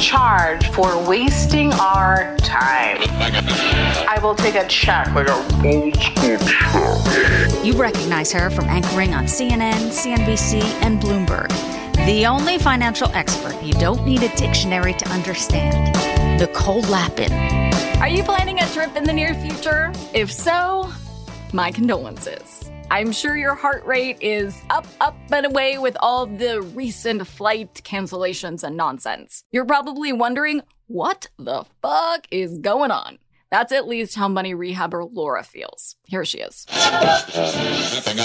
Charge for wasting our time. I will take a check. Like an old school check. You recognize her from anchoring on CNN, CNBC, and Bloomberg. The only financial expert you don't need a dictionary to understand, Nicole Lapin. Are you planning a trip in the near future? If so, my condolences. I'm sure your heart rate is up, up, and away with all the recent flight cancellations and nonsense. You're probably wondering, what the fuck is going on? That's at least how Money Rehabber Laura feels. Here she is.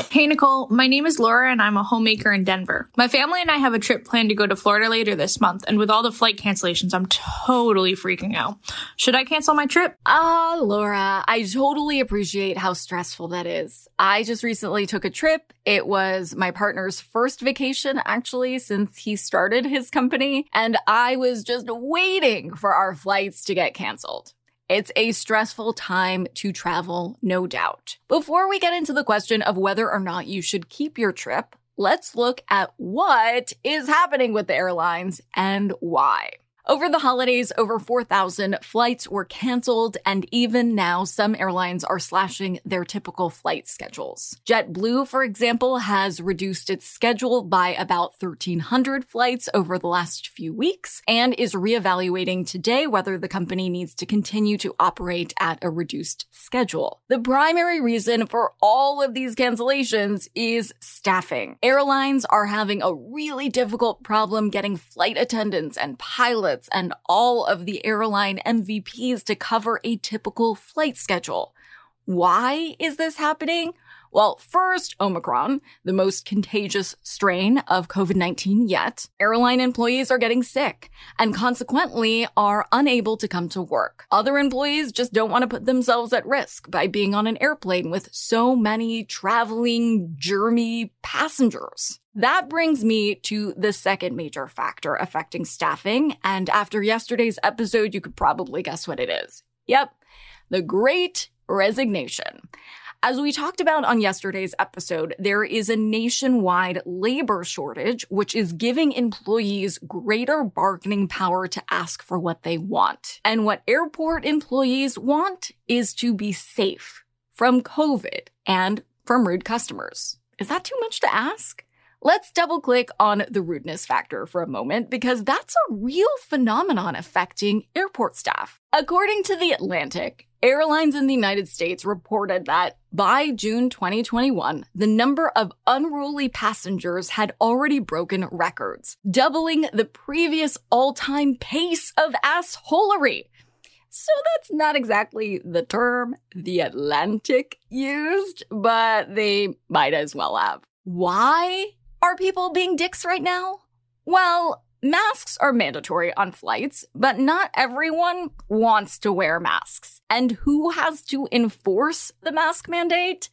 Hey, Nicole. My name is Laura, and I'm a homemaker in Denver. My family and I have a trip planned to go to Florida later this month, and with all the flight cancellations, I'm totally freaking out. Should I cancel my trip? Laura, I totally appreciate how stressful that is. I just recently took a trip. It was my partner's first vacation, actually, since he started his company, and I was just waiting for our flights to get canceled. It's a stressful time to travel, no doubt. Before we get into the question of whether or not you should keep your trip, let's look at what is happening with the airlines and why. Over the holidays, over 4,000 flights were canceled, and even now, some airlines are slashing their typical flight schedules. JetBlue, for example, has reduced its schedule by about 1,300 flights over the last few weeks and is reevaluating today whether the company needs to continue to operate at a reduced schedule. The primary reason for all of these cancellations is staffing. Airlines are having a really difficult problem getting flight attendants and pilots and all of the airline MVPs to cover a typical flight schedule. Why is this happening? Well, first, Omicron, the most contagious strain of COVID-19 yet. Airline employees are getting sick and consequently are unable to come to work. Other employees just don't want to put themselves at risk by being on an airplane with so many traveling, germy passengers. That brings me to the second major factor affecting staffing. And after yesterday's episode, you could probably guess what it is. Yep, the Great Resignation. As we talked about on yesterday's episode, there is a nationwide labor shortage, which is giving employees greater bargaining power to ask for what they want. And what airport employees want is to be safe from COVID and from rude customers. Is that too much to ask? Let's double-click on the rudeness factor for a moment, because that's a real phenomenon affecting airport staff. According to The Atlantic, airlines in the United States reported that by June 2021, the number of unruly passengers had already broken records, doubling the previous all-time pace of assholery. So that's not exactly the term The Atlantic used, but they might as well have. Why are people being dicks right now? Well, masks are mandatory on flights, but not everyone wants to wear masks. And who has to enforce the mask mandate?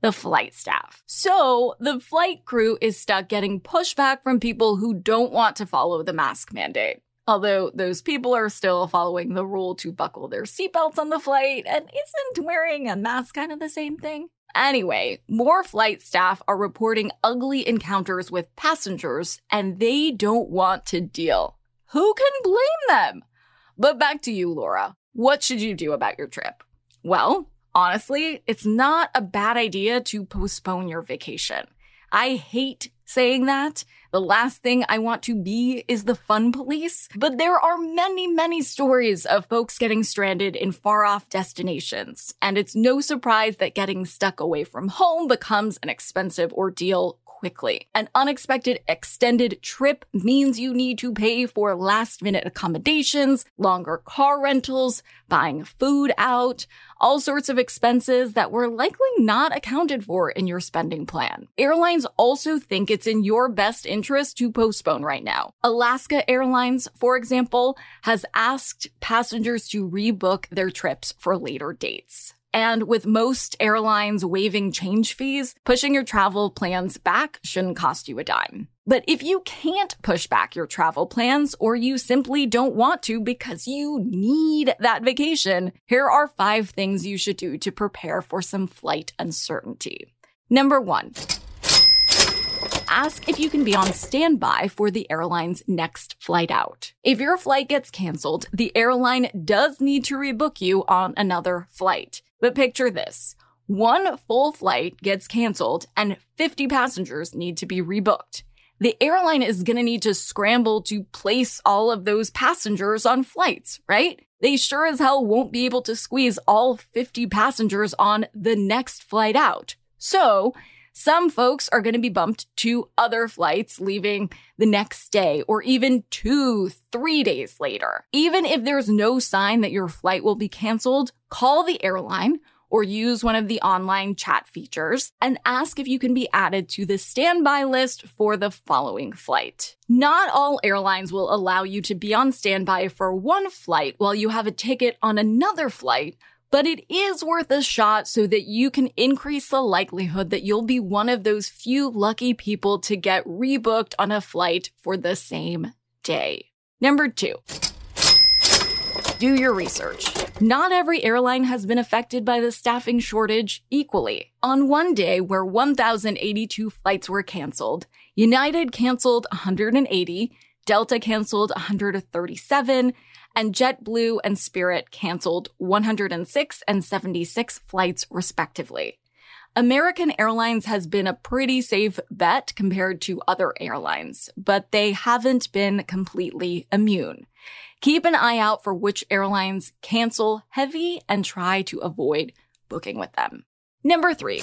The flight staff. So the flight crew is stuck getting pushback from people who don't want to follow the mask mandate. Although those people are still following the rule to buckle their seatbelts on the flight, and isn't wearing a mask kind of the same thing? Anyway, more flight staff are reporting ugly encounters with passengers, and they don't want to deal. Who can blame them? But back to you, Laura. What should you do about your trip? Well, honestly, it's not a bad idea to postpone your vacation. I hate saying that. The last thing I want to be is the fun police. But there are many, many stories of folks getting stranded in far-off destinations. And it's no surprise that getting stuck away from home becomes an expensive ordeal quickly. An unexpected extended trip means you need to pay for last-minute accommodations, longer car rentals, buying food out, all sorts of expenses that were likely not accounted for in your spending plan. Airlines also think it's in your best interest to postpone right now. Alaska Airlines, for example, has asked passengers to rebook their trips for later dates. And with most airlines waiving change fees, pushing your travel plans back shouldn't cost you a dime. But if you can't push back your travel plans, or you simply don't want to because you need that vacation, here are 5 things you should do to prepare for some flight uncertainty. Number 1. Ask if you can be on standby for the airline's next flight out. If your flight gets canceled, the airline does need to rebook you on another flight. But picture this. 1 full flight gets canceled and 50 passengers need to be rebooked. The airline is going to need to scramble to place all of those passengers on flights, right? They sure as hell won't be able to squeeze all 50 passengers on the next flight out. So, some folks are going to be bumped to other flights leaving the next day or even 2-3 days later. Even if there's no sign that your flight will be canceled, call the airline or use one of the online chat features and ask if you can be added to the standby list for the following flight. Not all airlines will allow you to be on standby for one flight while you have a ticket on another flight, but it is worth a shot so that you can increase the likelihood that you'll be one of those few lucky people to get rebooked on a flight for the same day. Number 2, do your research. Not every airline has been affected by the staffing shortage equally. On one day where 1,082 flights were canceled, United canceled 180, Delta canceled 137, and JetBlue and Spirit canceled 106 and 76 flights, respectively. American Airlines has been a pretty safe bet compared to other airlines, but they haven't been completely immune. Keep an eye out for which airlines cancel heavy and try to avoid booking with them. Number 3,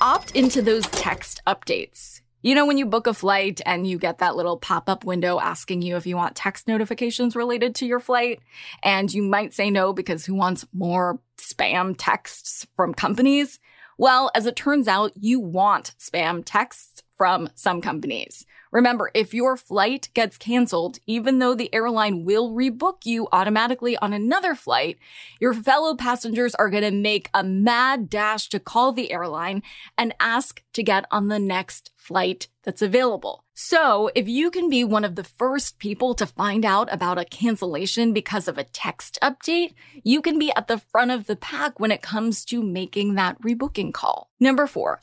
opt into those text updates. You know, when you book a flight and you get that little pop-up window asking you if you want text notifications related to your flight, and you might say no because who wants more spam texts from companies? Well, as it turns out, you want spam texts from some companies. Remember, if your flight gets canceled, even though the airline will rebook you automatically on another flight, your fellow passengers are going to make a mad dash to call the airline and ask to get on the next flight that's available. So if you can be one of the first people to find out about a cancellation because of a text update, you can be at the front of the pack when it comes to making that rebooking call. Number 4.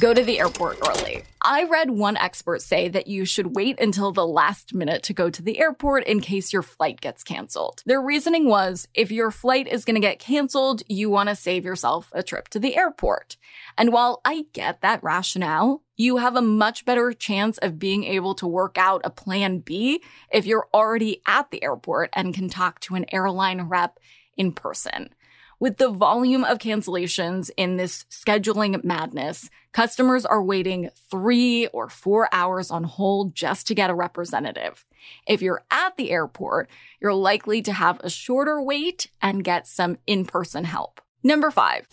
Go to the airport early. I read one expert say that you should wait until the last minute to go to the airport in case your flight gets canceled. Their reasoning was, if your flight is going to get canceled, you want to save yourself a trip to the airport. And while I get that rationale, you have a much better chance of being able to work out a plan B if you're already at the airport and can talk to an airline rep in person. With the volume of cancellations in this scheduling madness, customers are waiting 3 or 4 hours on hold just to get a representative. If you're at the airport, you're likely to have a shorter wait and get some in-person help. Number 5.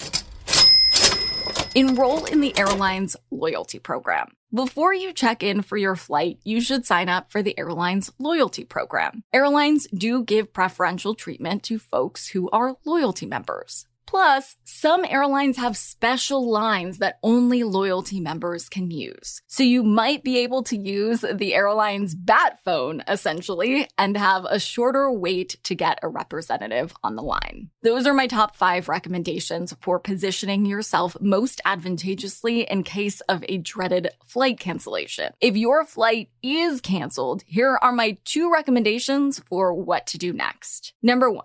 Enroll in the airline's loyalty program. Before you check in for your flight, you should sign up for the airline's loyalty program. Airlines do give preferential treatment to folks who are loyalty members. Plus, some airlines have special lines that only loyalty members can use. So you might be able to use the airline's bat phone, essentially, and have a shorter wait to get a representative on the line. Those are my top 5 recommendations for positioning yourself most advantageously in case of a dreaded flight cancellation. If your flight is canceled, here are my 2 recommendations for what to do next. Number 1.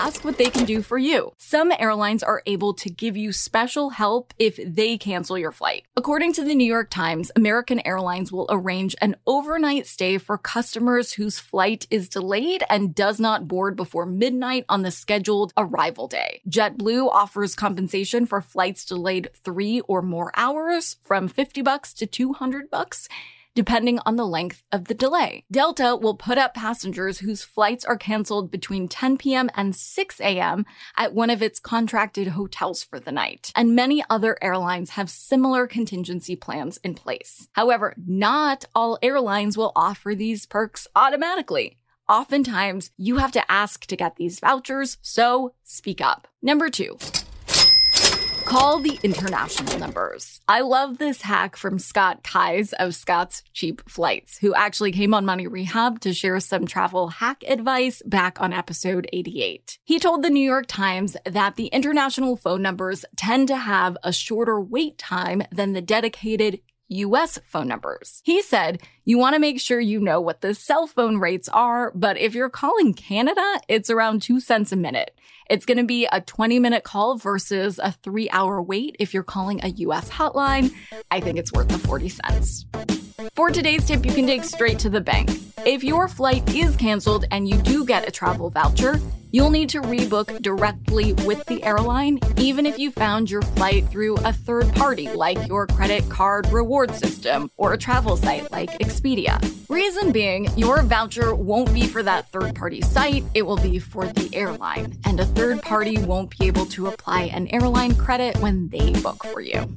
ask what they can do for you. Some airlines are able to give you special help if they cancel your flight. According to the New York Times, American Airlines will arrange an overnight stay for customers whose flight is delayed and does not board before midnight on the scheduled arrival day. JetBlue offers compensation for flights delayed 3 or more hours from $50 to $200. Depending on the length of the delay. Delta will put up passengers whose flights are canceled between 10 p.m. and 6 a.m. at one of its contracted hotels for the night. And many other airlines have similar contingency plans in place. However, not all airlines will offer these perks automatically. Oftentimes, you have to ask to get these vouchers, so speak up. Number 2. Call the international numbers. I love this hack from Scott Kyes of Scott's Cheap Flights, who actually came on Money Rehab to share some travel hack advice back on episode 88. He told the New York Times that the international phone numbers tend to have a shorter wait time than the dedicated U.S. phone numbers. He said, you want to make sure you know what the cell phone rates are, but if you're calling Canada, it's around 2 cents a minute. It's going to be a 20-minute call versus a 3-hour wait if you're calling a U.S. hotline. I think it's worth the 40 cents. For today's tip, you can take straight to the bank. If your flight is canceled and you do get a travel voucher, you'll need to rebook directly with the airline, even if you found your flight through a third party like your credit card reward system or a travel site like Expedia. Reason being, your voucher won't be for that third party site, it will be for the airline, and a third party won't be able to apply an airline credit when they book for you.